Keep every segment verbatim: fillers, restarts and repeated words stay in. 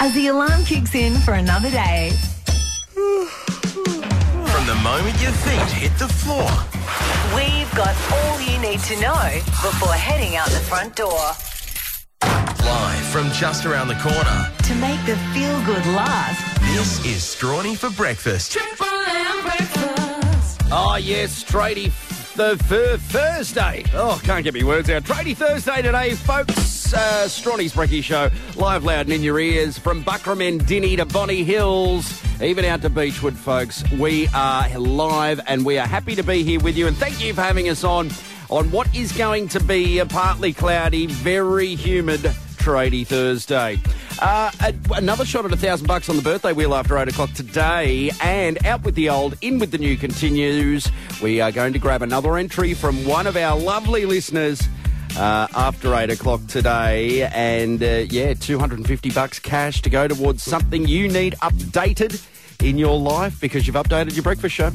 as the alarm kicks in for another day. From the moment your feet hit the floor, we've got all you need to know before heading out the front door. Live from just around the corner. To make the feel-good laugh. This is Strawny for Breakfast. Triple M Breakfast. Oh, yes, Straighty the Thursday. Oh, can't get me words out. Tradie Thursday today, folks. Uh, Strawny's Brekkie Show, live, loud and in your ears, from Buckram and Dinny to Bonnie Hills, even out to Beechwood, folks. We are live and we are happy to be here with you, and thank you for having us on on what is going to be a partly cloudy, very humid Tradie Thursday. Uh, another shot at a thousand bucks on the birthday wheel after eight o'clock today, and out with the old, in with the new continues. We are going to grab another entry from one of our lovely listeners uh, after eight o'clock today, and uh, yeah, two hundred and fifty bucks cash to go towards something you need updated in your life because you've updated your breakfast show.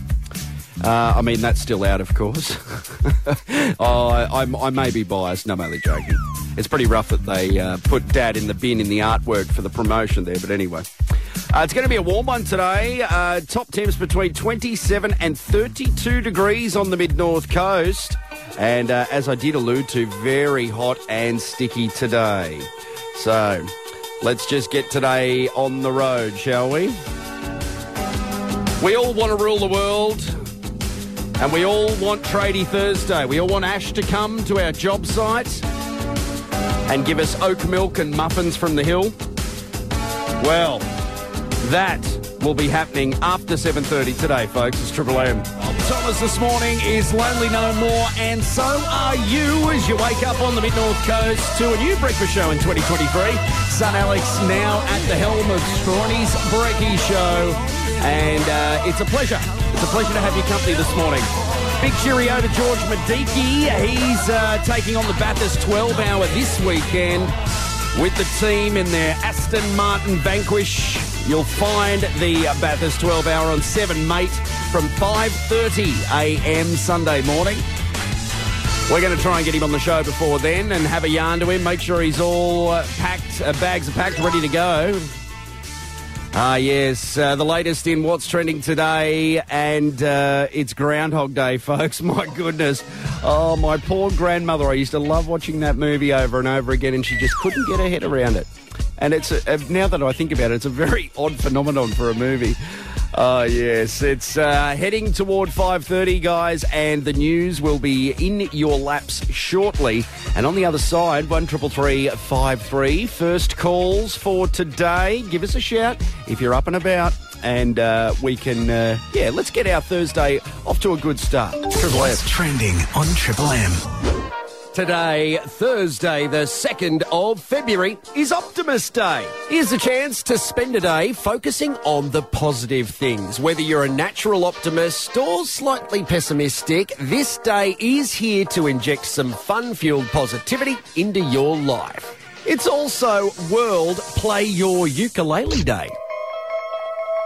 Uh, I mean, that's still out, of course. oh, I, I may be biased. No, I'm only joking. It's pretty rough that they uh, put Dad in the bin in the artwork for the promotion there. But anyway, uh, it's going to be a warm one today. Uh, top temps between twenty-seven and thirty-two degrees on the mid-north coast. And uh, as I did allude to, very hot and sticky today. So let's just get today on the road, shall we? We all want to rule the world. And we all want Tradie Thursday. We all want Ash to come to our job site and give us oat milk and muffins from the hill. Well, that will be happening after seven thirty today, folks. It's Triple M. Thomas this morning is lonely no more, and so are you as you wake up on the mid-north coast to a new breakfast show in twenty twenty-three. Son Alex now at the helm of Strawny's Brekkie Show. And uh, it's a pleasure. It's a pleasure to have your company this morning. Big cheerio to George Miedecke. He's uh, taking on the Bathurst twelve Hour this weekend with the team in their Aston Martin Vanquish. You'll find the Bathurst twelve Hour on seven, mate, from five thirty a m Sunday morning. We're going to try and get him on the show before then and have a yarn to him, make sure he's all uh, packed, uh, bags are packed, ready to go. Ah, yes, uh, the latest in what's trending today, and uh, it's Groundhog Day, folks. My goodness. Oh, my poor grandmother. I used to love watching that movie over and over again, and she just couldn't get her head around it. And it's a, now that I think about it, it's a very odd phenomenon for a movie. Oh, yes, it's uh, heading toward five thirty, guys, and the news will be in your laps shortly. And on the other side, one triple three five three, first calls for today. Give us a shout if you're up and about, and uh, we can, uh, yeah, let's get our Thursday off to a good start. Triple M. It's trending on Triple M. Today, Thursday, the second of February, is Optimist Day. Here's a chance to spend a day focusing on the positive things. Whether you're a natural optimist or slightly pessimistic, this day is here to inject some fun-fueled positivity into your life. It's also World Play Your Ukulele Day.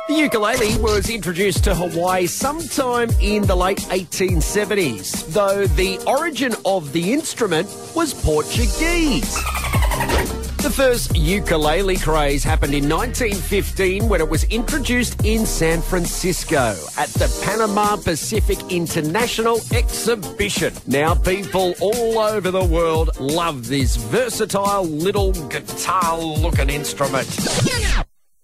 The ukulele was introduced to Hawaii sometime in the late eighteen seventies, though the origin of the instrument was Portuguese. The first ukulele craze happened in nineteen fifteen when it was introduced in San Francisco at the Panama Pacific International Exhibition. Now people all over the world love this versatile little guitar-looking instrument.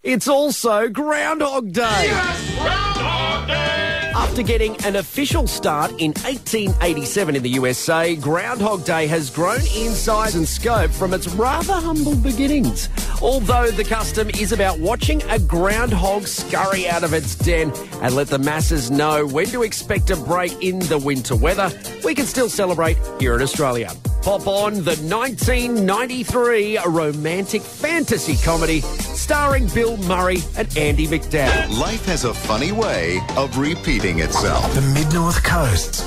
It's also Groundhog Day. Yes, Groundhog Day! After getting an official start in eighteen eighty-seven in the U S A, Groundhog Day has grown in size and scope from its rather humble beginnings. Although the custom is about watching a groundhog scurry out of its den and let the masses know when to expect a break in the winter weather, we can still celebrate here in Australia. Pop on the nineteen ninety-three romantic fantasy comedy starring Bill Murray and Andy McDowell. Life has a funny way of repeating itself. The Mid-North Coast.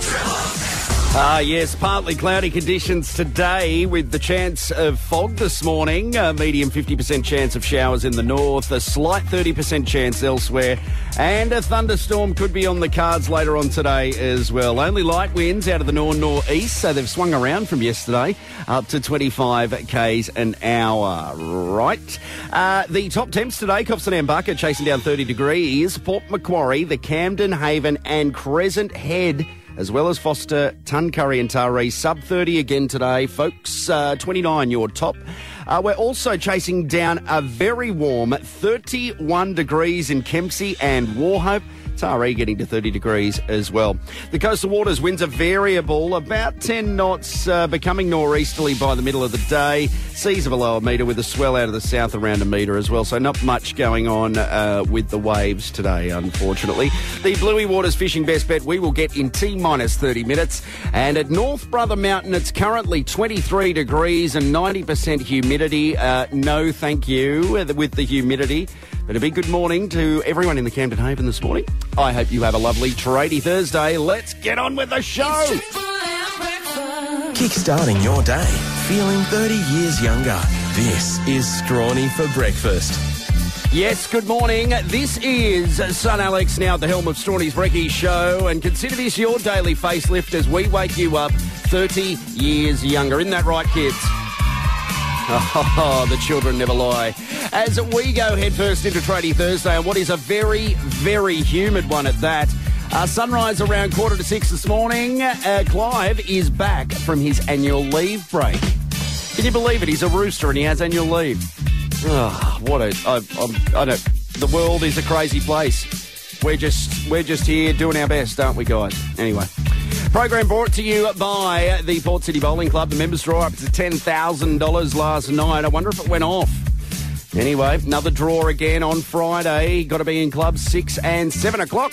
Ah, yes, partly cloudy conditions today with the chance of fog this morning, a medium fifty percent chance of showers in the north, a slight thirty percent chance elsewhere, and a thunderstorm could be on the cards later on today as well. Only light winds out of the nor-nor-east, so they've swung around from yesterday up to twenty-five kays an hour. Right. Uh, the top temps today, Coffs and Ambuca chasing down thirty degrees, Port Macquarie, the Camden, Haven and Crescent Head, as well as Foster, Tuncurry and Taree, sub thirty again today. Folks, uh, twenty-nine your top. Uh, we're also chasing down a very warm thirty-one degrees in Kempsey and Wauchope. Taree getting to thirty degrees as well. The coastal waters, winds are variable, about ten knots, uh, becoming nor'easterly by the middle of the day. Seas of a lower metre with a swell out of the south around a metre as well, so not much going on uh, with the waves today, unfortunately. The Bluey Waters fishing best bet we will get in T minus thirty minutes. And at North Brother Mountain, it's currently twenty-three degrees and ninety percent humidity. Uh, no thank you with the humidity. But a big good morning to everyone in the Camden Haven this morning. I hope you have a lovely Tradie Thursday. Let's get on with the show. Kickstarting your day, feeling thirty years younger. This is Strawny for Breakfast. Yes, good morning. This is Son Alex now at the helm of Strawny's Brekkie Show, and consider this your daily facelift as we wake you up thirty years younger. Isn't that right, kids? Oh, the children never lie. As we go headfirst into Tradie Thursday, and what is a very, very humid one at that. Uh, sunrise around quarter to six this morning. Uh, Clive is back from his annual leave break. Can you believe it? He's a rooster and he has annual leave. Oh, what a... I, I, I don't... The world is a crazy place. We're just, we're just here doing our best, aren't we, guys? Anyway. Program brought to you by the Port City Bowling Club. The members draw up to ten thousand dollars last night. I wonder if it went off. Anyway, another draw again on Friday. Got to be in clubs six and seven o'clock.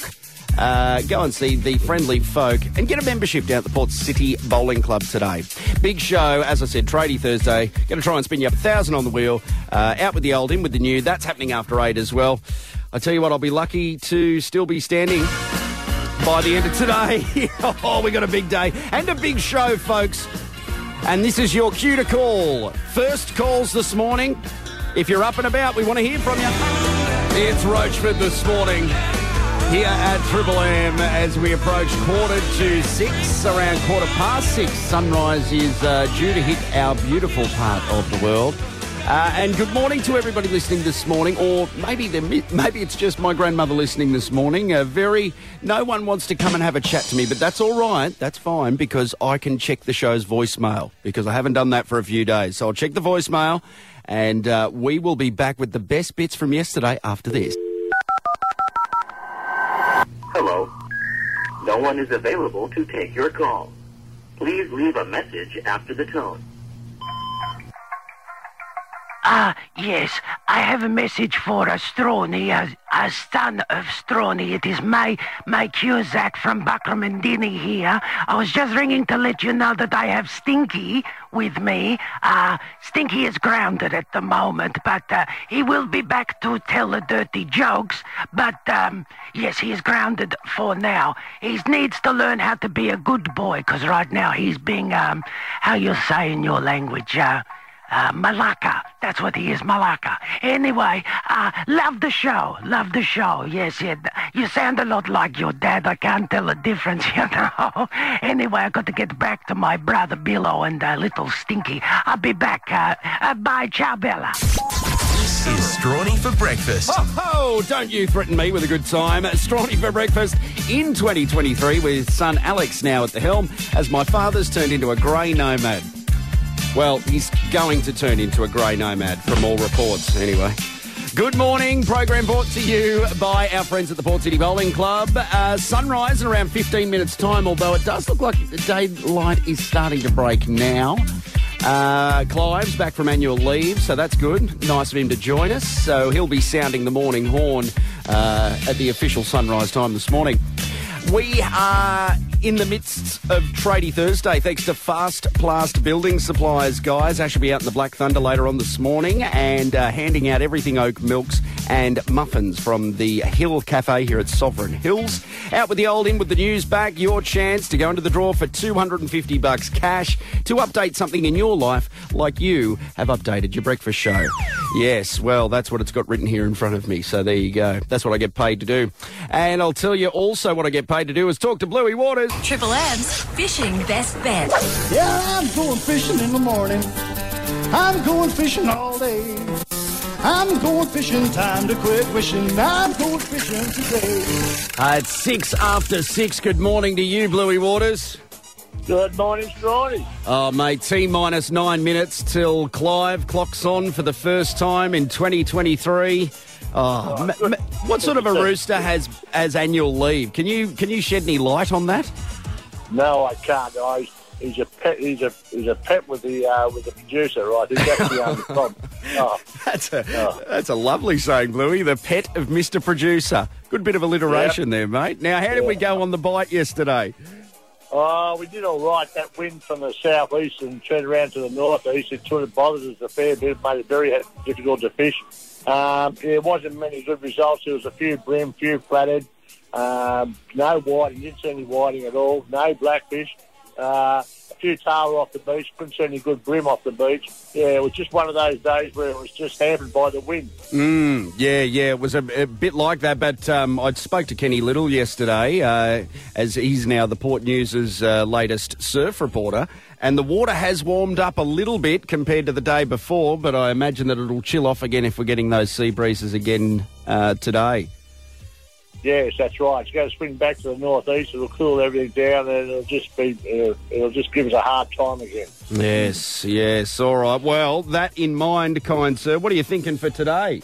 Uh, go and see the friendly folk and get a membership down at the Port City Bowling Club today. Big show, as I said, Tradie Thursday. Going to try and spin you up a thousand on the wheel. Uh, out with the old, in with the new. That's happening after eight as well. I tell you what, I'll be lucky to still be standing by the end of today. Oh, we got a big day and a big show, folks. And this is your cue to call. First calls this morning. If you're up and about, we want to hear from you. It's Rochford this morning here at Triple M as we approach quarter to six, around quarter past six. Sunrise is uh, due to hit our beautiful part of the world. Uh, and good morning to everybody listening this morning, or maybe maybe it's just my grandmother listening this morning. A very, no one wants to come and have a chat to me, but that's all right. That's fine, because I can check the show's voicemail, because I haven't done that for a few days. So I'll check the voicemail, and uh, we will be back with the best bits from yesterday after this. Hello. No one is available to take your call. Please leave a message after the tone. Ah, yes, I have a message for a Strawny, a, a son of Strawny. It is my, my Cusack from Buckramandini here. I was just ringing to let you know that I have Stinky with me. Uh, Stinky is grounded at the moment, but uh, he will be back to tell the dirty jokes. But, um, yes, he is grounded for now. He needs to learn how to be a good boy, because right now he's being, um, how you say in your language, uh... Uh, Malacca. That's what he is, Malacca. Anyway, uh, love the show. Love the show. Yes, yeah, you sound a lot like your dad. I can't tell the difference, you know. Anyway, I got to get back to my brother Billo and uh, little Stinky. I'll be back. Uh, uh, bye. Ciao, Bella. This is Strawny for Breakfast. Oh, ho, don't you threaten me with a good time. Strawny for Breakfast in twenty twenty-three with son Alex now at the helm as my father's turned into a grey nomad. Well, he's going to turn into a grey nomad from all reports, anyway. Good morning. Program brought to you by our friends at the Port City Bowling Club. Uh, sunrise in around fifteen minutes' time, although it does look like the daylight is starting to break now. Uh, Clive's back from annual leave, so that's good. Nice of him to join us. So he'll be sounding the morning horn uh, at the official sunrise time this morning. We are in the midst of Tradie Thursday, thanks to Fastplas Building Supplies, guys. Ash will be out in the Black Thunder later on this morning and uh, handing out everything oak milks and muffins from the Hill Cafe here at Sovereign Hills. Out with the old, in with the news, back. Your chance to go into the draw for two hundred fifty bucks cash to update something in your life like you have updated your breakfast show. Yes, well, that's what it's got written here in front of me. So there you go. That's what I get paid to do. And I'll tell you also what I get paid to do is talk to Bluey Waters. Triple M's Fishing Best Bet. Yeah, I'm going fishing in the morning. I'm going fishing all day. I'm going fishing, time to quit wishing. I'm going fishing today. Uh, it's six after six. Good morning to you, Bluey Waters. Good morning, Strawny. Oh, mate, T-minus nine minutes till Clive clocks on for the first time in twenty twenty-three. Oh, oh, ma- ma- what sort of a rooster has, has annual leave? Can you can you shed any light on that? No, I can't. I... He's a pet. He's a he's a pet with the uh, with the producer, right? He's actually on the top. Oh. That's a oh. that's a lovely saying, Bluey. The pet of Mister Producer. Good bit of alliteration yeah. there, mate. Now, how did yeah. we go on the bite yesterday? Oh, we did all right. That wind from the southeast and turned around to the northeast. It sort of bothered us a fair bit. It made it very difficult to fish. Um, there wasn't many good results. There was a few brim, few flathead. Um, no whiting. Didn't see any whiting at all. No blackfish. Uh, a few tail off the beach, couldn't see any good brim off the beach. Yeah, it was just one of those days where it was just hampered by the wind. Mm, yeah, yeah, it was a, a bit like that, but um, I spoke to Kenny Little yesterday, uh, as he's now the Port News' uh, latest surf reporter, and the water has warmed up a little bit compared to the day before, but I imagine that it'll chill off again if we're getting those sea breezes again uh, today. Yes, that's right. It's going to swing back to the northeast. It'll cool everything down, and it'll just be uh, it'll just give us a hard time again. Yes, yes. All right. Well, that in mind, kind sir, what are you thinking for today?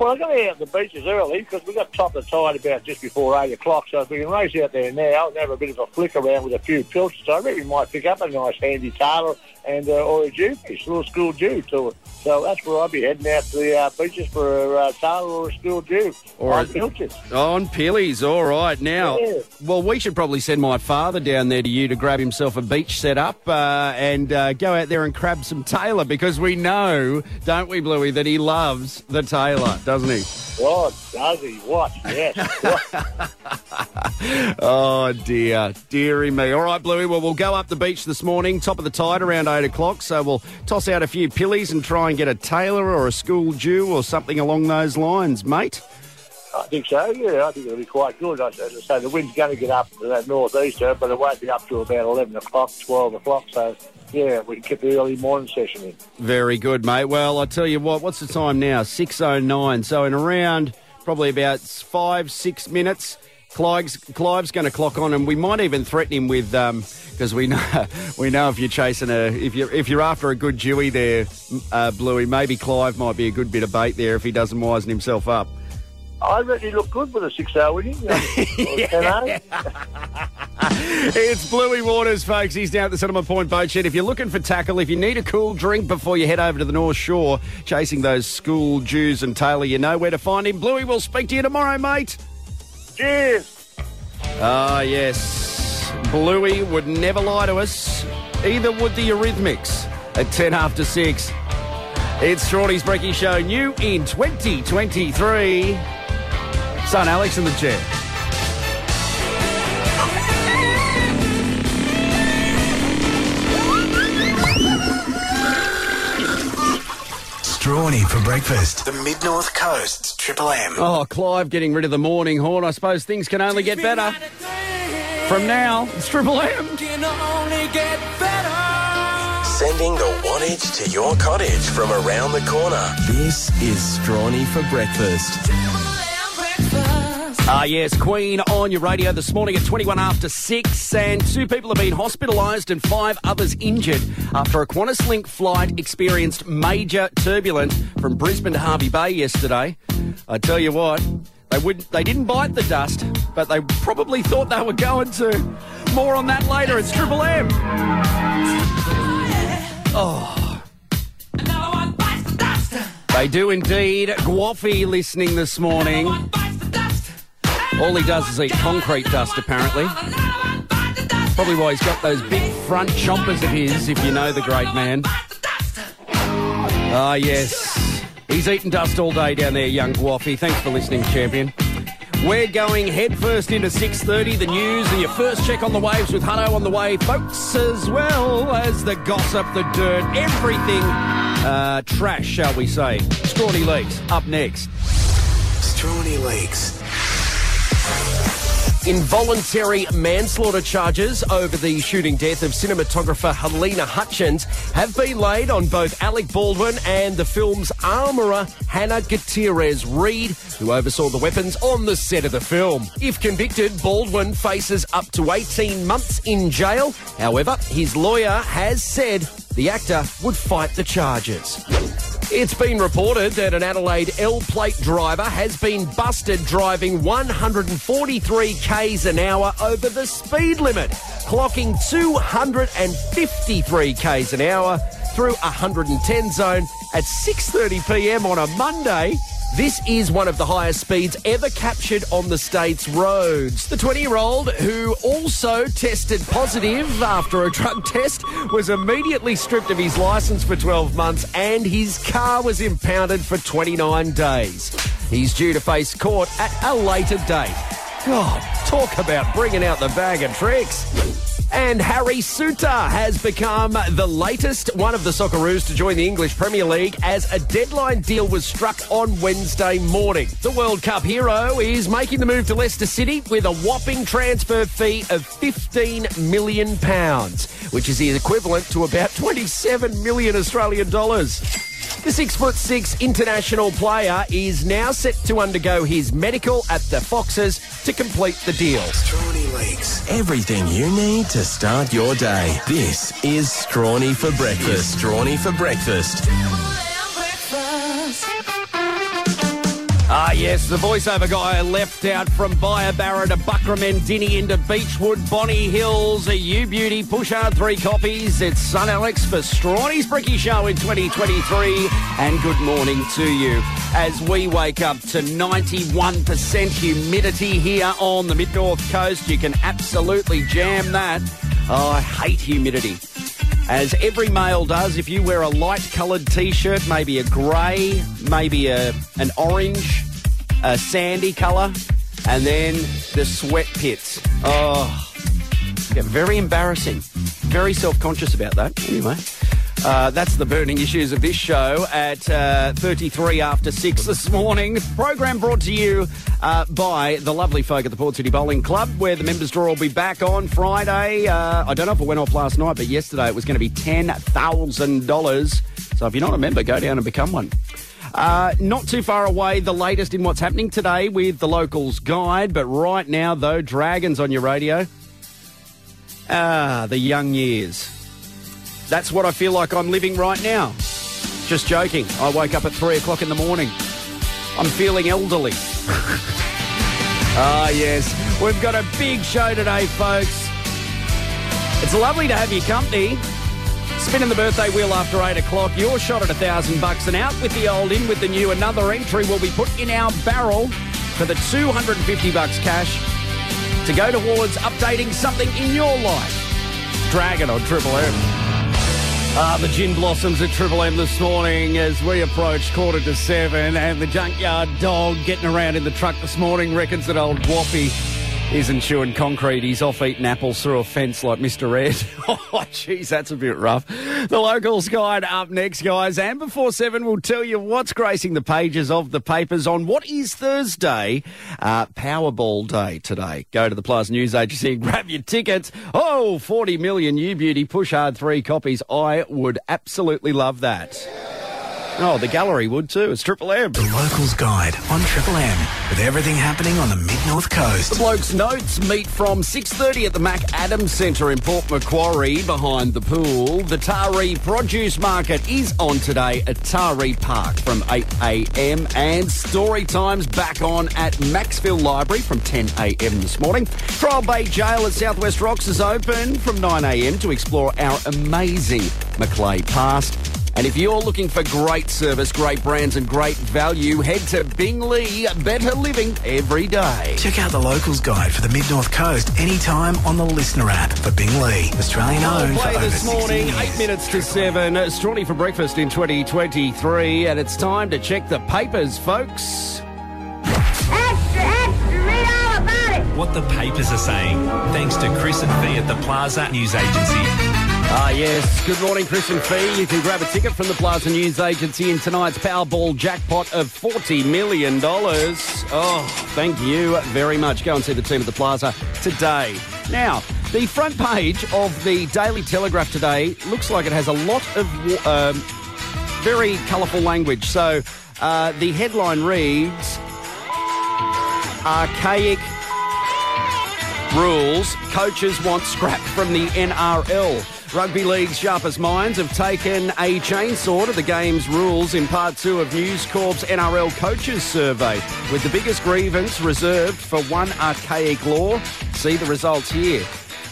Well, I'm going to be out the beaches early because we got top of the tide about just before eight o'clock. So if we can race out there now and have a bit of a flick around with a few pilchards, so I reckon we might pick up a nice handy tailor and uh, or a jewfish, a little school jew to it. So that's where I'll be heading out to the uh, beaches for a uh, tailor or a school jew or on pilchards. On pillies, all right. Now, yeah. well, we should probably send my father down there to you to grab himself a beach set up uh, and uh, go out there and crab some tailor because we know, don't we, Bluey, that he loves the tailor, doesn't he? God, does he? What? Yes. What? Oh, dear. Deary me. All right, Bluey, well, we'll go up the beach this morning, top of the tide around eight o'clock, so we'll toss out a few pillies and try and get a tailor or a school jew or something along those lines, mate. I think so, yeah. I think it'll be quite good. As I say, the wind's going to get up to that northeaster, but it won't be up to about eleven o'clock, twelve o'clock, so... yeah, we can get the early morning session in. Very good, mate. Well, I tell you what, what's the time now? six oh nine. So in around probably about five, six minutes, Clive's, Clive's going to clock on, and we might even threaten him with because um, we know we know if you're chasing a if you if you're after a good Dewey there, uh, Bluey, maybe Clive might be a good bit of bait there if he doesn't wisen himself up. I reckon he looked good with a six-hour winning. It's Bluey Waters, folks. He's down at the Cinema Point Boat Shed. If you're looking for tackle, if you need a cool drink before you head over to the North Shore, chasing those school Jews and Taylor, you know where to find him. Bluey, we'll speak to you tomorrow, mate. Cheers. Ah, yes. Bluey would never lie to us. Either would the Eurythmics at ten after six. It's Strawny's Brekkie Show, new in twenty twenty-three. Son Alex in the chair. Strawny for breakfast. The Mid-North Coast's Triple M. Oh, Clive getting rid of the morning horn. I suppose things can only get better. From now, it's Triple M. Can only get better. Sending the wattage to your cottage from around the corner. This is Strawny for breakfast. Ah, uh, yes, Queen on your radio this morning at twenty-one after six, and two people have been hospitalised and five others injured after a QantasLink flight experienced major turbulence from Brisbane to Hervey Bay yesterday. I tell you what, they wouldn't, they didn't bite the dust, but they probably thought they were going to. More on that later. It's Triple M. Oh. They do indeed. Gwaffy listening this morning. All he does is eat concrete dust, apparently. Probably why he's got those big front chompers of his, if you know the great man. Ah, yes. He's eaten dust all day down there, young Guaffy. Thanks for listening, champion. We're going headfirst into six thirty, the news, and your first check on the waves with Hutto on the way, folks, as well as the gossip, the dirt, everything uh, trash, shall we say. Strawny Leaks, up next. Strawny Leaks. Involuntary manslaughter charges over the shooting death of cinematographer Helena Hutchins have been laid on both Alec Baldwin and the film's armourer Hannah Gutierrez Reed, who oversaw the weapons on the set of the film. If convicted, Baldwin faces up to eighteen months in jail. However, his lawyer has said the actor would fight the charges. It's been reported that an Adelaide L-plate driver has been busted driving one hundred forty-three kilometres an hour over the speed limit, clocking two hundred fifty-three kilometres an hour through a one hundred ten zone at six thirty p m on a Monday. This is one of the highest speeds ever captured on the state's roads. The twenty-year-old, who also tested positive after a drug test, was immediately stripped of his licence for twelve months and his car was impounded for twenty-nine days. He's due to face court at a later date. God, talk about bringing out the bag of tricks. And Harry Souttar has become the latest one of the Socceroos to join the English Premier League as a deadline deal was struck on Wednesday morning. The World Cup hero is making the move to Leicester City with a whopping transfer fee of fifteen million pounds, which is the equivalent to about twenty-seven million Australian dollars. The six foot six international player is now set to undergo his medical at the Foxes to complete the deal. Strawny Leaks. Everything you need to start your day. This is Strawny for Breakfast. Strawny for Breakfast. Ah, yes, the voiceover guy left out from Byabara to Buckramendini into Beechwood, Bonnie Hills, a U-Beauty, Pushard, three copies. It's Son Alex for Strawny's Brekkie Show in twenty twenty-three. And good morning to you as we wake up to ninety-one percent humidity here on the mid-north coast. You can absolutely jam that. Oh, I hate humidity. As every male does, if you wear a light-coloured T-shirt, maybe a grey, maybe a an orange, a sandy colour, and then the sweat pits. Oh, yeah, very embarrassing. Very self-conscious about that. Anyway, uh, that's the burning issues of this show at uh, thirty-three after six this morning. Program brought to you uh, by the lovely folk at the Port City Bowling Club, where the members' draw will be back on Friday. Uh, I don't know if it went off last night, but yesterday it was going to be ten thousand dollars. So if you're not a member, go down and become one. Uh, not too far away, the latest in what's happening today with the Locals Guide. But right now, though, Dragons on your radio. Ah, the young years. That's what I feel like I'm living right now. Just joking. I woke up at three o'clock in the morning. I'm feeling elderly. Ah, yes. We've got a big show today, folks. It's lovely to have your company. Spinning the birthday wheel after eight o'clock. Your shot at a thousand bucks and out with the old, in with the new. Another entry will be put in our barrel for the two hundred fifty bucks cash to go towards updating something in your life. Dragon on Triple M. Ah, the gin blossoms at Triple M this morning as we approach quarter to seven, and the junkyard dog getting around in the truck this morning reckons that old Whoppy isn't chewing concrete. He's off eating apples through a fence like Mister Ed. Oh, geez, that's a bit rough. The Locals Guide up next, guys. And before seven, we'll tell you what's gracing the pages of the papers on what is Thursday, uh, Powerball Day today. Go to the Plaza News Agency and grab your tickets. Oh, forty million U-Beauty, Pushard, three copies. I would absolutely love that. Oh, the gallery would too. It's Triple M. The Locals Guide on Triple M, with everything happening on the mid-north coast. The Bloke's Notes meet from six thirty at the Mac Adams Centre in Port Macquarie behind the pool. The Taree Produce Market is on today at Taree Park from eight a m And story time's back on at Maxville Library from ten a m this morning. Trial Bay Jail at South West Rocks is open from nine a m to explore our amazing Macleay past. And if you're looking for great service, great brands and great value, head to Bing Lee. Better living every day. Check out the Locals Guide for the Mid-North Coast anytime on the Listener app for Bing Lee. Australian owned for over sixty years. Morning, eight minutes to seven. Strawny for breakfast in twenty twenty-three. And it's time to check the papers, folks. What the papers are saying, thanks to Chris and Fee at the Plaza News Agency. Ah, yes. Good morning, Chris and Fee. You can grab a ticket from the Plaza News Agency in tonight's Powerball jackpot of forty million dollars. Oh, thank you very much. Go and see the team at the Plaza today. Now, the front page of the Daily Telegraph today looks like it has a lot of um, very colourful language. So uh, the headline reads, Archaic Rules, coaches want scrap from the N R L. Rugby league's sharpest minds have taken a chainsaw to the game's rules in part two of News Corp's N R L coaches survey, with the biggest grievance reserved for one archaic law. See the results here.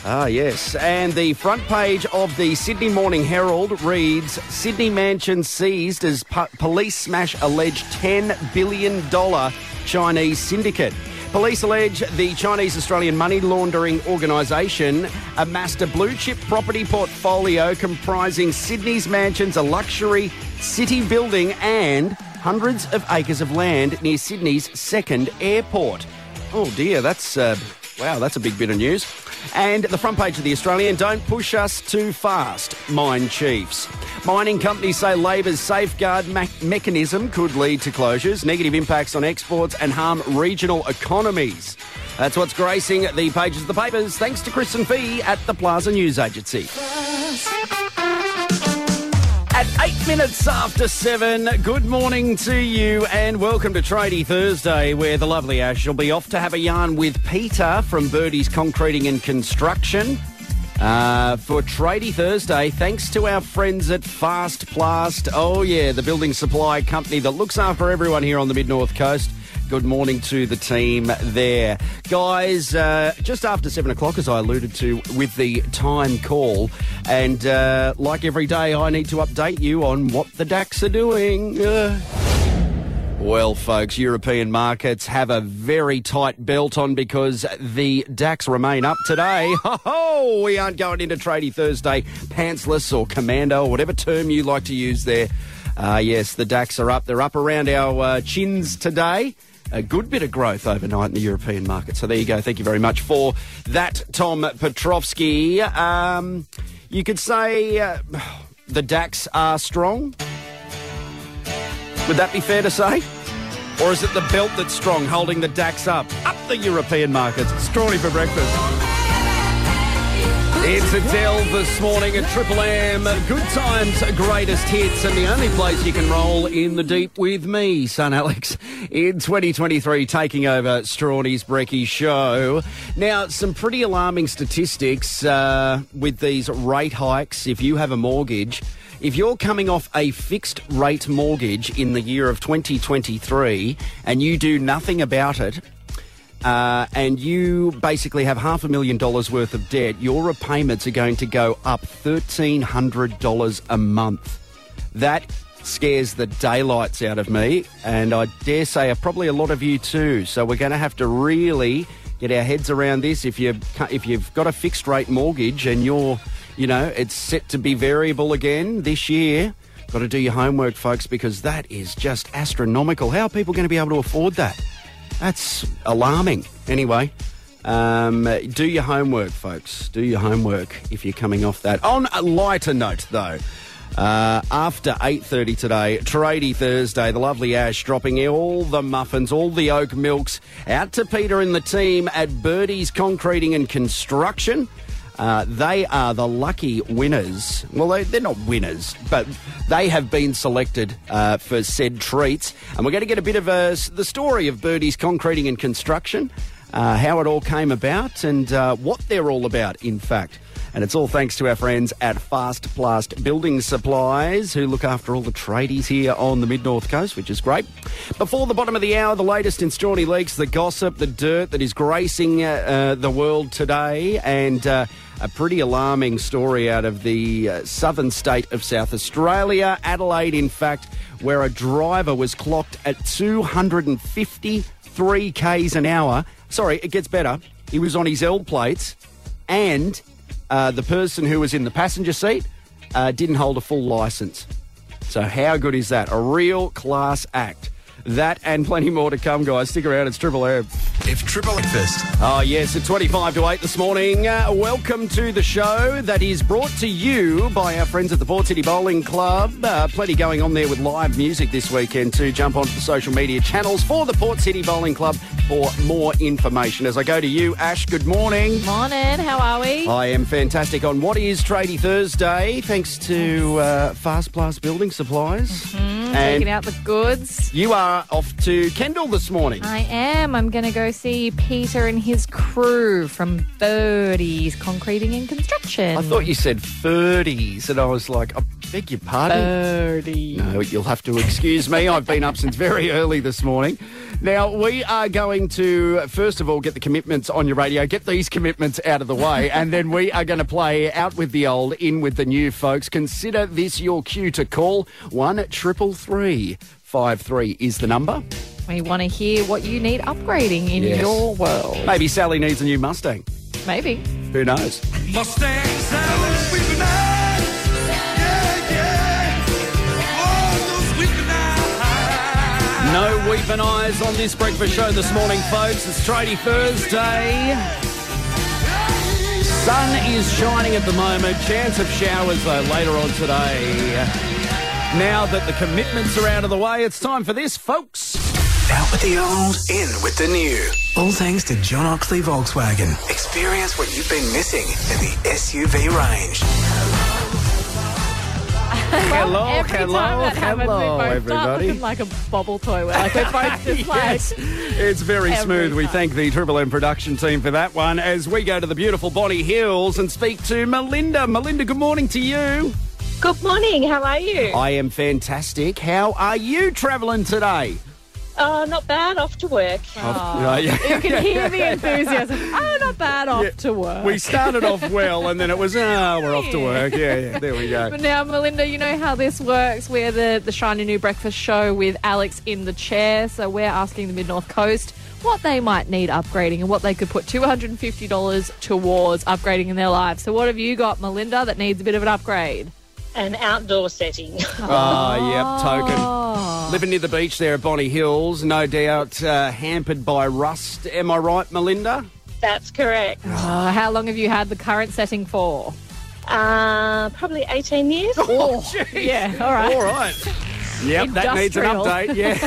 Ah, yes. And the front page of the Sydney Morning Herald reads, Sydney mansion seized as po- police smash alleged ten billion dollars Chinese syndicate. Police allege the Chinese-Australian money laundering organisation amassed a blue-chip property portfolio comprising Sydney's mansions, a luxury city building and hundreds of acres of land near Sydney's second airport. Oh, dear, that's... Uh, wow, that's a big bit of news. And the front page of The Australian, don't push us too fast, mine chiefs. Mining companies say Labor's safeguard me- mechanism could lead to closures, negative impacts on exports and harm regional economies. That's what's gracing the pages of the papers, thanks to Chris and Fee at the Plaza News Agency. At eight minutes after seven, good morning to you and welcome to Tradie Thursday, where the lovely Ash will be off to have a yarn with Peter from Birdie's Concreting and Construction. Uh, for Tradie Thursday, thanks to our friends at Fastplas. Oh yeah, the building supply company that looks after everyone here on the Mid-North Coast. Good morning to the team there. Guys, uh, just after seven o'clock, as I alluded to, with the time call. And uh, like every day, I need to update you on what the D A X are doing. Uh. Well, folks, European markets have a very tight belt on because the D A X remain up today. Oh, we aren't going into Tradie Thursday pantsless or commando, or whatever term you like to use there. Uh, yes, the D A X are up. They're up around our uh, chins today. A good bit of growth overnight in the European market. So there you go. Thank you very much for that, Tom Petrovsky. Um, you could say uh, the D A X are strong. Would that be fair to say? Or is it the belt that's strong, holding the D A X up? Up the European markets. Strawny for breakfast. It's Adele this morning at Triple M. Good times, greatest hits, and the only place you can roll in the deep with me, son Alex, in twenty twenty-three, taking over Strawny's Brekkie Show. Now, some pretty alarming statistics uh, with these rate hikes. If you have a mortgage, if you're coming off a fixed rate mortgage in the year of twenty twenty-three and you do nothing about it, Uh, and you basically have half a million dollars worth of debt, your repayments are going to go up one thousand three hundred dollars a month. That scares the daylights out of me, and I dare say probably a lot of you too. So we're going to have to really get our heads around this. If you if you've got a fixed rate mortgage and you're, you know, it's set to be variable again this year, got to do your homework, folks, because that is just astronomical. How are people going to be able to afford that? That's alarming. Anyway, um, do your homework, folks. Do your homework if you're coming off that. On a lighter note, though, uh, after eight thirty today, Tradie Thursday, the lovely Ash dropping all the muffins, all the oat milks, out to Peter and the team at Birdie's Concreting and Construction. Uh, they are the lucky winners. Well, they, they're not winners, but they have been selected uh, for said treats. And we're going to get a bit of a, the story of Birdie's Concreting and Construction, uh, how it all came about and uh, what they're all about, in fact. And it's all thanks to our friends at Fastplas Building Supplies, who look after all the tradies here on the Mid-North Coast, which is great. Before the bottom of the hour, the latest in Strawny leaks, the gossip, the dirt that is gracing uh, uh, the world today, and uh, a pretty alarming story out of the uh, southern state of South Australia, Adelaide, in fact, where a driver was clocked at two hundred fifty-three kilometres an hour. Sorry, it gets better. He was on his L plates, and uh, the person who was in the passenger seat uh, didn't hold a full licence. So how good is that? A real class act. That and plenty more to come, guys. Stick around. It's Triple M. If Triple M first. Oh, yes. At twenty-five to eight this morning, uh, welcome to the show that is brought to you by our friends at the Port City Bowling Club. Uh, plenty going on there with live music this weekend too. Jump onto the social media channels for the Port City Bowling Club for more information. As I go to you, Ash, good morning. Morning. How are we? I am fantastic on what is Tradie Thursday, thanks to uh, Fastplas Building Supplies. Mm-hmm. And taking out the goods. You are off to Kendall this morning. I am. I'm going to go see Peter and his crew from Birdie's Concreting and Construction. I thought you said thirties, and I was like, I beg your pardon? Birdie. No, you'll have to excuse me. I've been up since very early this morning. Now, we are going to, first of all, get the commitments on your radio, get these commitments out of the way, and then we are going to play Out With The Old, In With The New, folks. Consider this your cue to call one triple three five three is the number. We want to hear what you need upgrading in yes. your world. Maybe Sally needs a new Mustang. Maybe. Who knows? Mustang Sally, sweet and nice. Yeah, yeah. Oh, sweet and nice. No weeping eyes on this breakfast show this morning, folks. It's Tradie Thursday. Sun is shining at the moment. Chance of showers, though, later on today. Now that the commitments are out of the way, it's time for this, folks. Out with the old, in with the new. All thanks to John Oxley Volkswagen. Experience what you've been missing in the S U V range. Hello, hello, hello, everybody. Like a bobble toy. Like we're both just yes. like... It's very smooth. Time. We thank the Triple M production team for that one as we go to the beautiful Bonnie Hills and speak to Melinda. Melinda, good morning to you. Good morning. How are you? I am fantastic. How are you travelling today? Oh, not bad. Off to work. Oh. No, yeah. You can hear the enthusiasm. Oh, not bad. Off yeah. to work. We started off well and then it was, oh, we're off to work. Yeah, yeah. There we go. But now, Melinda, you know how this works. We're the, the Shiny New Breakfast Show with Alex in the chair. So we're asking the Mid-North Coast what they might need upgrading and what they could put two hundred fifty dollars towards upgrading in their lives. So what have you got, Melinda, that needs a bit of an upgrade? An outdoor setting. Oh, yep, token. Living near the beach there at Bonnie Hills, no doubt uh, hampered by rust. Am I right, Melinda? That's correct. Oh, how long have you had the current setting for? Uh, probably eighteen years. Oh, geez. Yeah, all right. All right. Yep, that needs an update, yeah.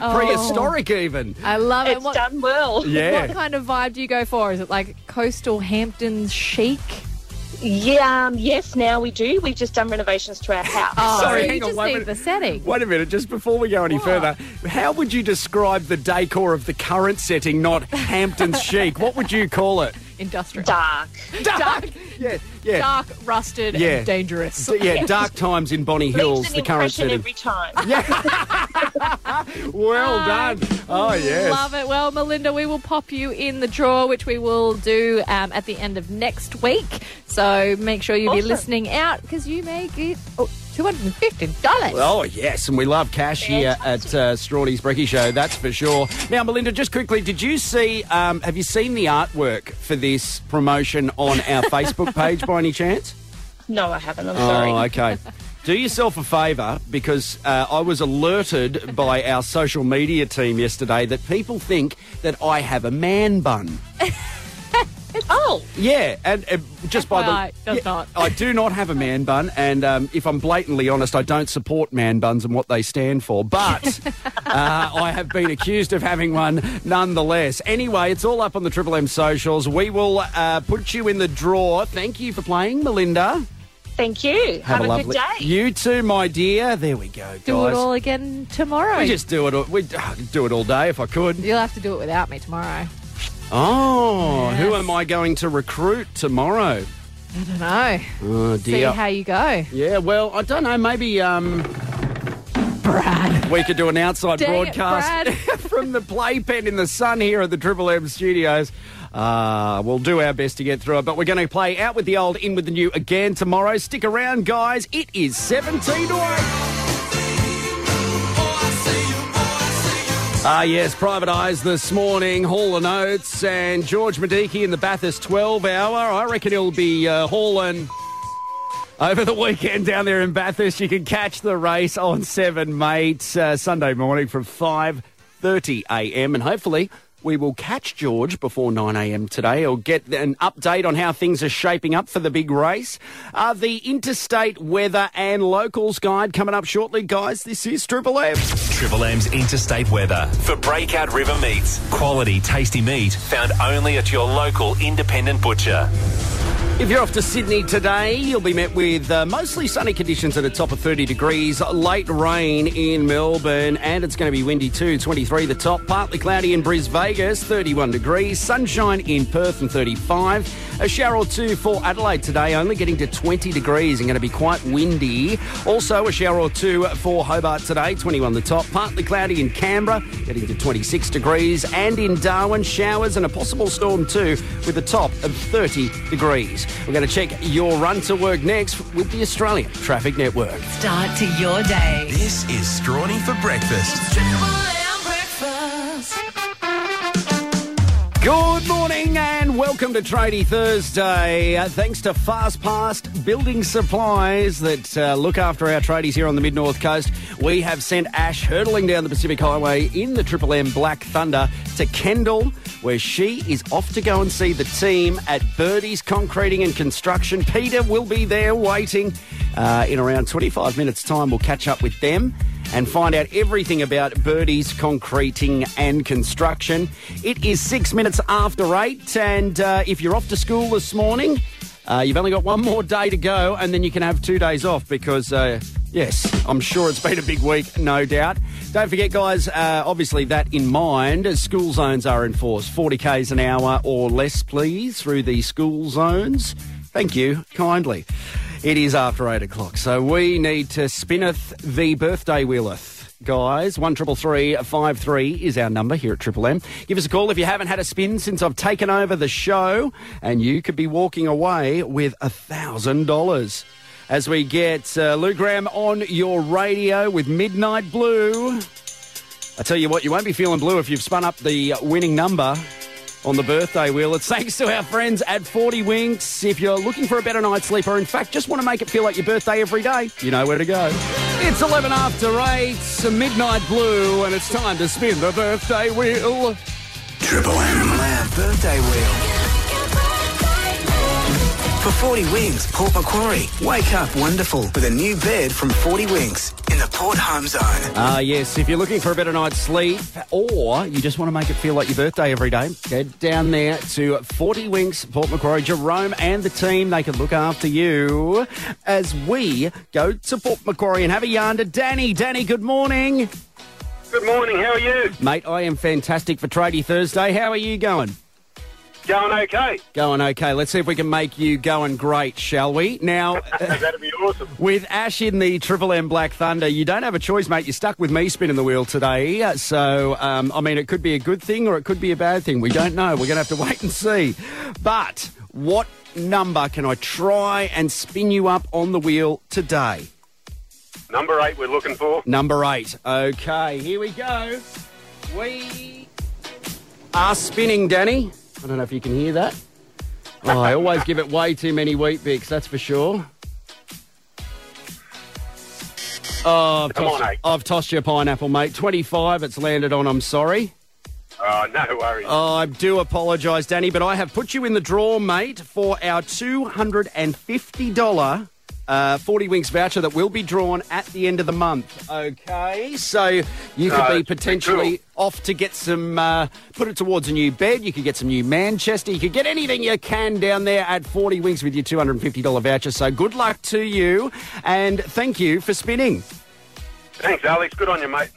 Oh. Prehistoric even. I love it. It's what, done well. Yeah. What kind of vibe do you go for? Is it like coastal Hamptons chic? Yeah, um, yes, now we do. We've just done renovations to our house. Oh, sorry, so hang on, just need the setting. Wait a minute, just before we go any what? further, how would you describe the decor of the current setting, not Hamptons chic? What would you call it? Industrial. Dark. Dark. Dark, yeah, yeah. Dark, rusted, yeah. and dangerous. D- yeah, dark times in Bonnie Hills, leaves an the current setting. Every time. Yeah. well uh, done. Oh, yes. Love it. Well, Melinda, we will pop you in the draw, which we will do um, at the end of next week. So make sure you awesome. be listening out because you may get... Oh, two hundred fifty dollars. Oh, yes, and we love cash here at uh, Strawny's Brekkie Show, that's for sure. Now, Melinda, just quickly, did you see, um, have you seen the artwork for this promotion on our Facebook page by any chance? No, I haven't. I'm oh, sorry. Oh, okay. Do yourself a favour because uh, I was alerted by our social media team yesterday that people think that I have a man bun. Oh. Yeah, and uh, just by the... I, does yeah, not. I do not have a man bun, and um, if I'm blatantly honest, I don't support man buns and what they stand for, but uh, I have been accused of having one nonetheless. Anyway, it's all up on the Triple M socials. We will uh, put you in the draw. Thank you for playing, Melinda. Thank you. Have, have a, a lovely, good day. You too, my dear. There we go, guys. Do it all again tomorrow. We just do it all, we'd do it all day if I could. You'll have to do it without me tomorrow. Oh, yes. Who am I going to recruit tomorrow? I don't know. Oh, dear. See how you go. Yeah, well, I don't know. Maybe um, Brad. We could do an outside Dang broadcast it, from the playpen in the sun here at the Triple M studios. Uh, we'll do our best to get through it, but we're going to play Out With The Old, In With The New again tomorrow. Stick around, guys. It is seventeen to eight. Ah, yes, Private Eyes this morning, Hall and Oates and George Miedecke in the Bathurst twelve hour. I reckon he'll be uh, hauling over the weekend down there in Bathurst. You can catch the race on seven, mate, uh, Sunday morning from five thirty a m And hopefully we will catch George before nine a m today. Or get an update on how things are shaping up for the big race. Uh, the interstate weather and locals guide coming up shortly, guys. This is Triple M. Triple M's interstate weather for Breakout River Meats. Quality, tasty meat found only at your local independent butcher. If you're off to Sydney today, you'll be met with uh, mostly sunny conditions at a top of thirty degrees, late rain in Melbourne, and it's going to be windy too, twenty-three the top, partly cloudy in Bris Vegas, thirty-one degrees, sunshine in Perth and thirty-five, a shower or two for Adelaide today, only getting to twenty degrees and going to be quite windy. Also a shower or two for Hobart today, twenty-one the top, partly cloudy in Canberra, getting to twenty-six degrees, and in Darwin, showers and a possible storm too, with a top of thirty degrees. We're going to check your run to work next with the Australian Traffic Network. Start to your day. This is Strawny for Breakfast. It's Triple M Breakfast. Good morning and welcome to Tradie Thursday. Uh, thanks to Fastplas Building Supplies that uh, look after our tradies here on the Mid-North Coast. We have sent Ash hurtling down the Pacific Highway in the Triple M Black Thunder to Kendall, where she is off to go and see the team at Birdie's Concreting and Construction. Peter will be there waiting uh, in around twenty-five minutes' time. We'll catch up with them and find out everything about Birdie's Concreting and Construction. It is six minutes after eight, and uh, if you're off to school this morning, uh, you've only got one more day to go, and then you can have two days off because... Uh, Yes, I'm sure it's been a big week, no doubt. Don't forget, guys, uh, obviously that in mind, as school zones are enforced, forty k's an hour or less, please, through the school zones. Thank you, kindly. It is after eight o'clock, so we need to spinneth the birthday wheeleth. Guys, one triple three five three is our number here at Triple M. Give us a call if you haven't had a spin since I've taken over the show, and you could be walking away with one thousand dollars. As we get uh, Lou Graham on your radio with Midnight Blue. I tell you what, you won't be feeling blue if you've spun up the winning number on the birthday wheel. It's thanks to our friends at forty Winks. If you're looking for a better night's sleep or, in fact, just want to make it feel like your birthday every day, you know where to go. It's eleven after eight, some Midnight Blue, and it's time to spin the birthday wheel. Triple M birthday wheel. For forty Winks, Port Macquarie. Wake up wonderful with a new bed from forty Winks in the Port Home Zone. Ah, uh, yes, if you're looking for a better night's sleep or you just want to make it feel like your birthday every day, get down there to forty Winks, Port Macquarie. Jerome and the team, they can look after you as we go to Port Macquarie and have a yarn to Danny. Danny, good morning. Good morning, how are you? Mate, I am fantastic for Tradie Thursday. How are you going? Going okay. Going okay. Let's see if we can make you going great, shall we? Now, that'd be awesome. With Ash in the Triple M Black Thunder, you don't have a choice, mate. You're stuck with me spinning the wheel today. So, um, I mean, it could be a good thing or it could be a bad thing. We don't know. We're going to have to wait and see. But what number can I try and spin you up on the wheel today? Number eight we're looking for. Number eight. Okay, here we go. We are spinning, Danny. I don't know if you can hear that. Oh, I always give it way too many Wheat Bix, that's for sure. Oh, I've, Come tossed, on, I've tossed you a pineapple, mate. twenty-five it's landed on, I'm sorry. Oh, no worries. Oh, I do apologise, Danny, but I have put you in the draw, mate, for our two hundred fifty dollars uh, forty Winks voucher that will be drawn at the end of the month. Okay, so you could uh, be potentially... off to get some, uh, put it towards a new bed. You could get some new Manchester. You could get anything you can down there at forty Winks with your two hundred fifty dollars voucher. So good luck to you and thank you for spinning. Thanks, Alex. Good on you, mate.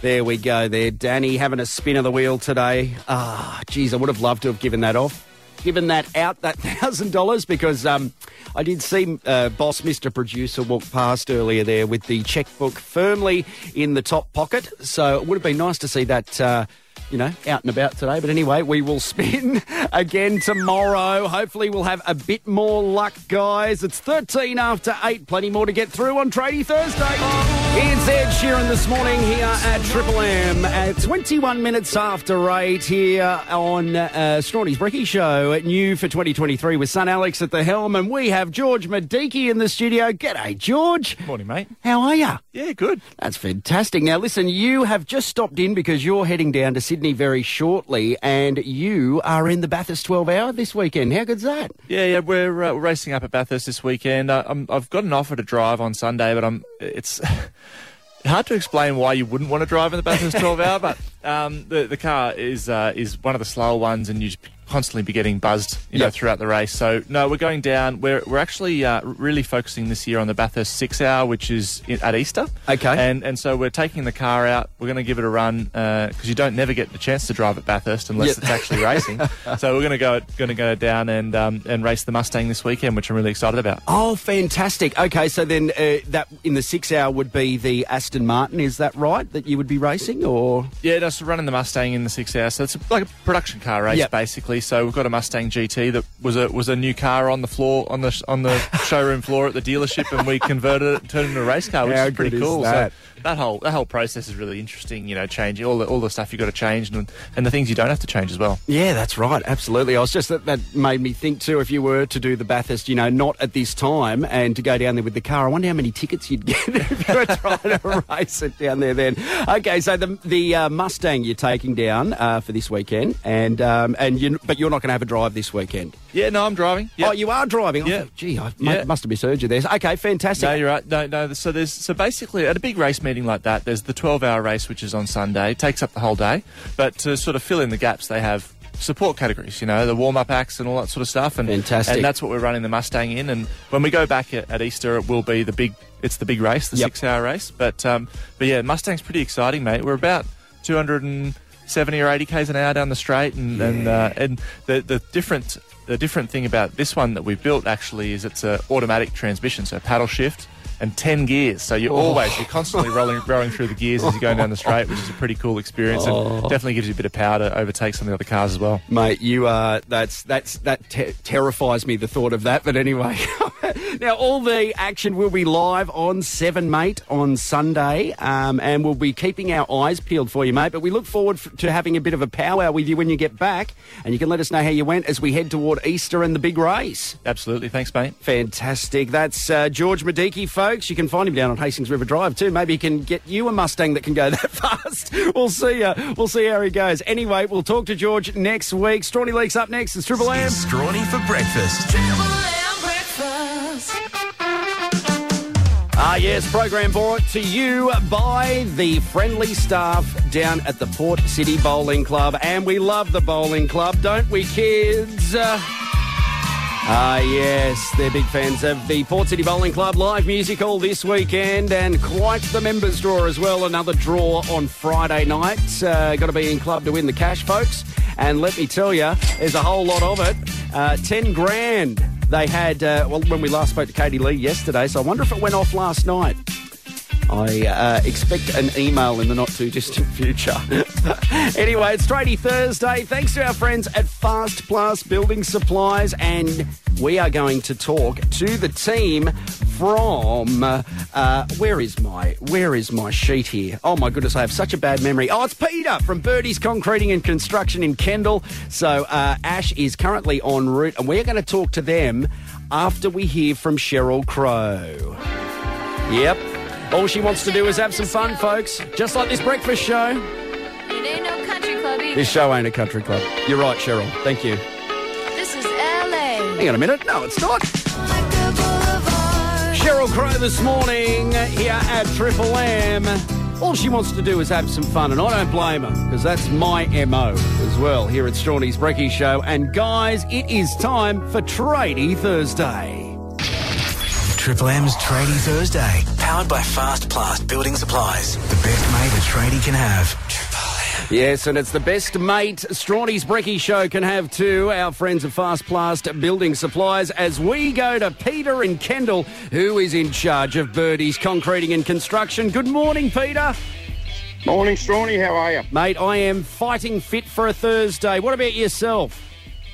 There we go there, Danny, having a spin of the wheel today. Ah, geez, I would have loved to have given that off. given that out, that one thousand dollars, because um, I did see uh, boss Mister Producer walk past earlier there with the checkbook firmly in the top pocket. So it would have been nice to see that, uh, you know, out and about today. But anyway, we will spin again tomorrow. Hopefully we'll have a bit more luck, guys. It's thirteen after eight. Plenty more to get through on Tradie Thursday. It's Ed Sheeran this morning here at Triple M at twenty-one minutes after eight here on uh, Strawny's Brekkie Show at new for twenty twenty-three with son Alex at the helm. And we have George Miedecke in the studio. G'day, George. Morning, mate. How are you? Yeah, good. That's fantastic. Now, listen, you have just stopped in because you're heading down to Sydney very shortly, and you are in the Bathurst twelve hour this weekend. How good's that? Yeah, yeah, we're uh, racing up at Bathurst this weekend. I, I'm, I've got an offer to drive on Sunday, but I'm it's hard to explain why you wouldn't want to drive in the Bathurst twelve hour. But um, the the car is uh, is one of the slower ones, and you constantly be getting buzzed, you know, yep. throughout the race. So no, we're going down. We're we're actually uh, really focusing this year on the Bathurst six hour, which is in, at Easter. Okay. And and so we're taking the car out. We're going to give it a run because uh, you don't never get the chance to drive at Bathurst unless yep. it's actually racing. So we're going to go going to go down and um, and race the Mustang this weekend, which I'm really excited about. Oh, fantastic! Okay, so then uh, that in the six hour would be the Aston Martin. Is that right? That you would be racing, or yeah, that's no, so running the Mustang in the six hour. So it's like a production car race, yep. basically. So we've got a Mustang G T that was a was a new car on the floor on the on the showroom floor at the dealership, and we converted it and turned it into a race car, which How is pretty good cool. Is that? So that whole that whole process is really interesting, you know, changing all the all the stuff you've got to change and and the things you don't have to change as well. Yeah, that's right, absolutely. I was just that that made me think too. If you were to do the Bathurst, you know, not at this time, and to go down there with the car, I wonder how many tickets you'd get if you were trying to race it down there. Then okay, so the the uh, Mustang you're taking down uh, for this weekend, and um, and you. But you're not going to have a drive this weekend? Yeah, no, I'm driving. Yep. Oh, you are driving? Yeah. Oh, gee, I yeah. must have misheard you there. Okay, fantastic. No, you're right. No, no. So there's so basically at a big race meeting like that, there's the twelve hour race, which is on Sunday. It takes up the whole day. But to sort of fill in the gaps, they have support categories, you know, the warm-up acts and all that sort of stuff. And, fantastic. And that's what we're running the Mustang in. And when we go back at, at Easter, it will be the big, it's the big race, the yep. six hour race. But, um, but yeah, Mustang's pretty exciting, mate. We're about two hundred and seventy or eighty k's an hour down the straight, and yeah. and, uh, and the the different the different thing about this one that we've built actually is it's an automatic transmission, so paddle shift and ten gears. So you're oh. always you're constantly rolling rolling through the gears as you're going down the straight, which is a pretty cool experience, oh. and definitely gives you a bit of power to overtake some of the other cars as well. Mate, you uh, that's that's that te- terrifies me, the thought of that. But anyway. Now, all the action will be live on seven, mate, on Sunday, um, and we'll be keeping our eyes peeled for you, mate, but we look forward f- to having a bit of a powwow with you when you get back, and you can let us know how you went as we head toward Easter and the big race. Absolutely. Thanks, mate. Fantastic. That's uh, George Miedecke, folks. You can find him down on Hastings River Drive, too. Maybe he can get you a Mustang that can go that fast. We'll see ya. We'll see how he goes. Anyway, we'll talk to George next week. Strawny League's up next. It's Triple M. Strawny for breakfast. Triple M. Ah, yes, program brought to you by the friendly staff down at the Port City Bowling Club. And we love the bowling club, don't we, kids? Uh, ah, yes, they're big fans of the Port City Bowling Club. Live music all this weekend and quite the members' draw as well. Another draw on Friday night. Uh, got to be in club to win the cash, folks. And let me tell you, there's a whole lot of it. Uh, ten grand. They had, uh, well, when we last spoke to Katie Lee yesterday, so I wonder if it went off last night. I uh, expect an email in the not-too-distant future. Anyway, it's Tradie Thursday. Thanks to our friends at Fastplas Building Supplies, and we are going to talk to the team from... Uh, where is my where is my sheet here? Oh, my goodness, I have such a bad memory. Oh, it's Peter from Birdie's Concreting and Construction in Kendall. So uh, Ash is currently en route, and we're going to talk to them after we hear from Cheryl Crow. Yep. All she wants to do is have some fun, folks. Just like this breakfast show. It ain't no country club either. This show ain't a country club. You're right, Cheryl. Thank you. This is L A. Hang on a minute. No, it's not. Cheryl Crow this morning here at Triple M. All she wants to do is have some fun, and I don't blame her, because that's my M O as well here at Strawny's Brekkie Show. And, guys, it is time for Tradie Thursday. Triple M's Tradie Thursday, powered by Fastplas Building Supplies. The best mate a tradie can have. Triple M. Yes, and it's the best mate Strawny's Brekkie Show can have too. Our friends at Fastplas Building Supplies, as we go to Peter in Kendall, who is in charge of Birdie's Concreting and Construction. Good morning, Peter. Morning, Strawny. How are you? Mate, I am fighting fit for a Thursday. What about yourself?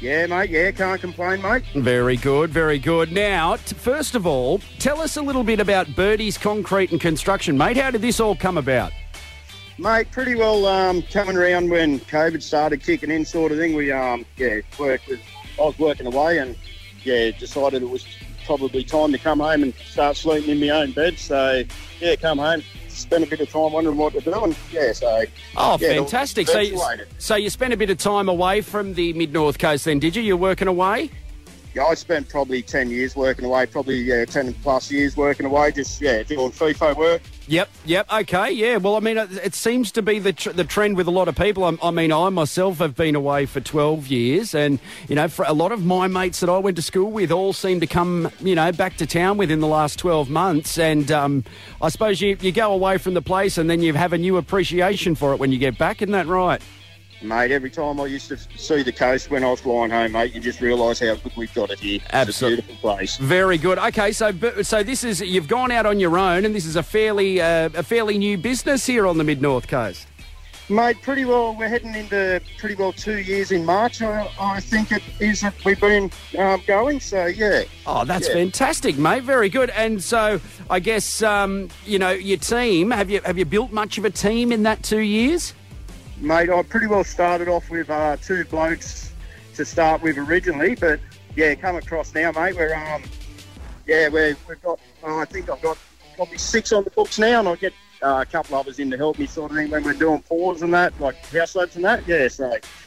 Yeah, mate, yeah, can't complain, mate. Very good, very good. Now, t- first of all, tell us a little bit about Birdie's Concrete and Construction, mate. How did this all come about? Mate, pretty well um, coming around when COVID started kicking in sort of thing. We, um, yeah, worked with, I was working away and, yeah, decided it was probably time to come home and start sleeping in my own bed. So, yeah, come home, spent a bit of time wondering what to do, and yeah, so... Oh, yeah, fantastic. So you, so you spent a bit of time away from the Mid-North Coast then, did you? You're working away? Yeah, I spent probably ten years working away, probably yeah, ten plus years working away, just, yeah, doing FIFO work. Yep, yep, okay, yeah. Well, I mean, it, it seems to be the tr- the trend with a lot of people. I, I mean, I myself have been away for twelve years, and, you know, for a lot of my mates that I went to school with all seem to come, you know, back to town within the last twelve months, and um, I suppose you, you go away from the place and then you have a new appreciation for it when you get back, isn't that right? Mate, every time I used to see the coast when I was flying home, mate, you just realise how good we've got it here. Absolutely. It's a beautiful place. Very good. Okay, so so this is, you've gone out on your own, and this is a fairly uh, a fairly new business here on the Mid-North Coast. Mate, pretty well, we're heading into pretty well two years in March, I, I think it is that we've been um, going, so yeah. Oh, that's yeah. fantastic, mate. Very good. And so I guess, um, you know, your team, have you have you built much of a team in that two years? Mate, I pretty well started off with uh, two blokes to start with originally, but yeah, come across now, mate. We're um, yeah, we're, we've got. Uh, I think I've got probably six on the books now, and I get uh, a couple others in to help me sort of thing when we're doing pours and that, like house loads and that. Yeah, so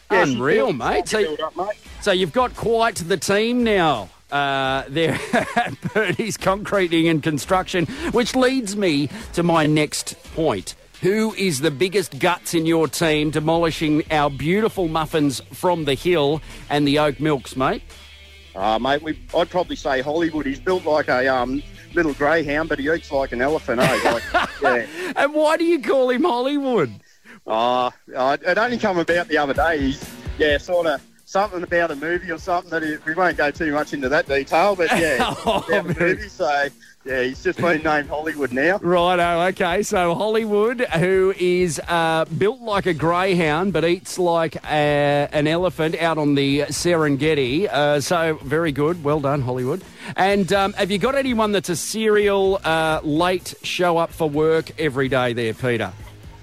yeah, unreal, build, mate. So, up, mate. So you've got quite the team now. Uh, there at Birdie's Concreting and Construction, which leads me to my next point. Who is the biggest guts in your team demolishing our beautiful muffins from the hill and the oat milks, mate? Uh, mate, we, I'd probably say Hollywood. He's built like a um, little greyhound, but he eats like an elephant, eh? Like, yeah. And why do you call him Hollywood? Uh, it only came about the other day. He's, yeah, sort of something about a movie or something. That he, we won't go too much into that detail, but yeah, oh, about man. a movie, so... Yeah, he's just been named Hollywood now. Righto, okay. So Hollywood, who is uh, built like a greyhound but eats like a, an elephant out on the Serengeti. Uh, so very good. Well done, Hollywood. And um, have you got anyone that's a serial uh, late show up for work every day there, Peter?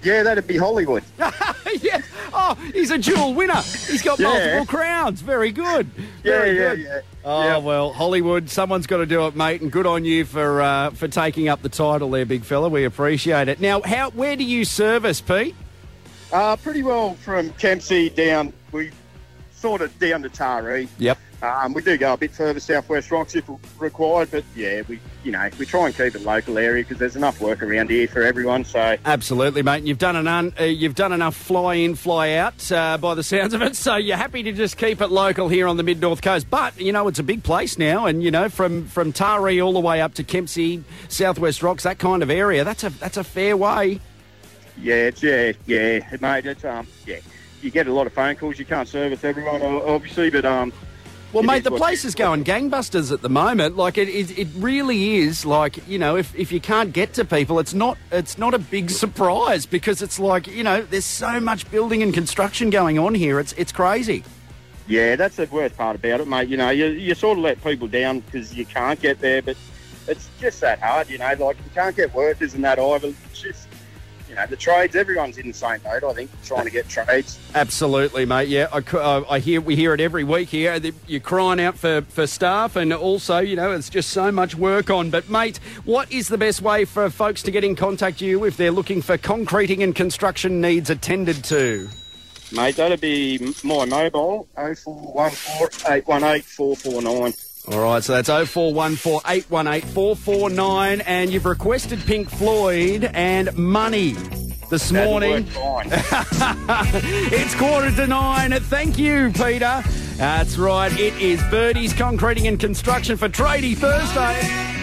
Yeah, that'd be Hollywood. Yeah. Oh, he's a dual winner. He's got yeah. multiple crowns. Very good. Very yeah, good. yeah, yeah. Oh, yeah. Well, Hollywood, someone's got to do it, mate, and good on you for uh, for taking up the title there, big fella. We appreciate it. Now, how where do you service, Pete? Uh, pretty well from Kempsey down. We sort of down to Taree. Yep. Um, we do go a bit further southwest Rocks if required, but yeah, we you know we try and keep it local area because there's enough work around here for everyone. So absolutely, mate. And you've done an un, uh, you've done enough fly in, fly out uh, by the sounds of it. So you're happy to just keep it local here on the Mid North Coast. But you know it's a big place now, and you know from from Taree all the way up to Kempsey, southwest Rocks, that kind of area. That's a that's a fair way. Yeah, it's, yeah, yeah, mate. It's um, yeah. You get a lot of phone calls. You can't service everyone, obviously, but um. Well, it mate, the place is going gangbusters at the moment. Like it, it, it really is. Like you know, if, if you can't get to people, it's not it's not a big surprise because it's like you know, there's so much building and construction going on here. It's it's crazy. Yeah, that's the worst part about it, mate. You know, you you sort of let people down because you can't get there, but it's just that hard. You know, like you can't get workers and that either. It's just You know, the trades, everyone's in the same boat, I think, trying to get trades. Absolutely, mate. Yeah, I, I, I hear we hear it every week here. You're crying out for, for staff and also, you know, it's just so much work on. But, mate, what is the best way for folks to get in contact with you if they're looking for concreting and construction needs attended to? Mate, that'll be my mobile, oh four one four, eight one eight, four four nine. All right, so that's oh four one four, eight one eight, four four nine, and you've requested Pink Floyd and Money this That'd morning. It's quarter to nine. Thank you, Peter. That's right. It is Birdie's Concreting and Construction for Tradie Thursday.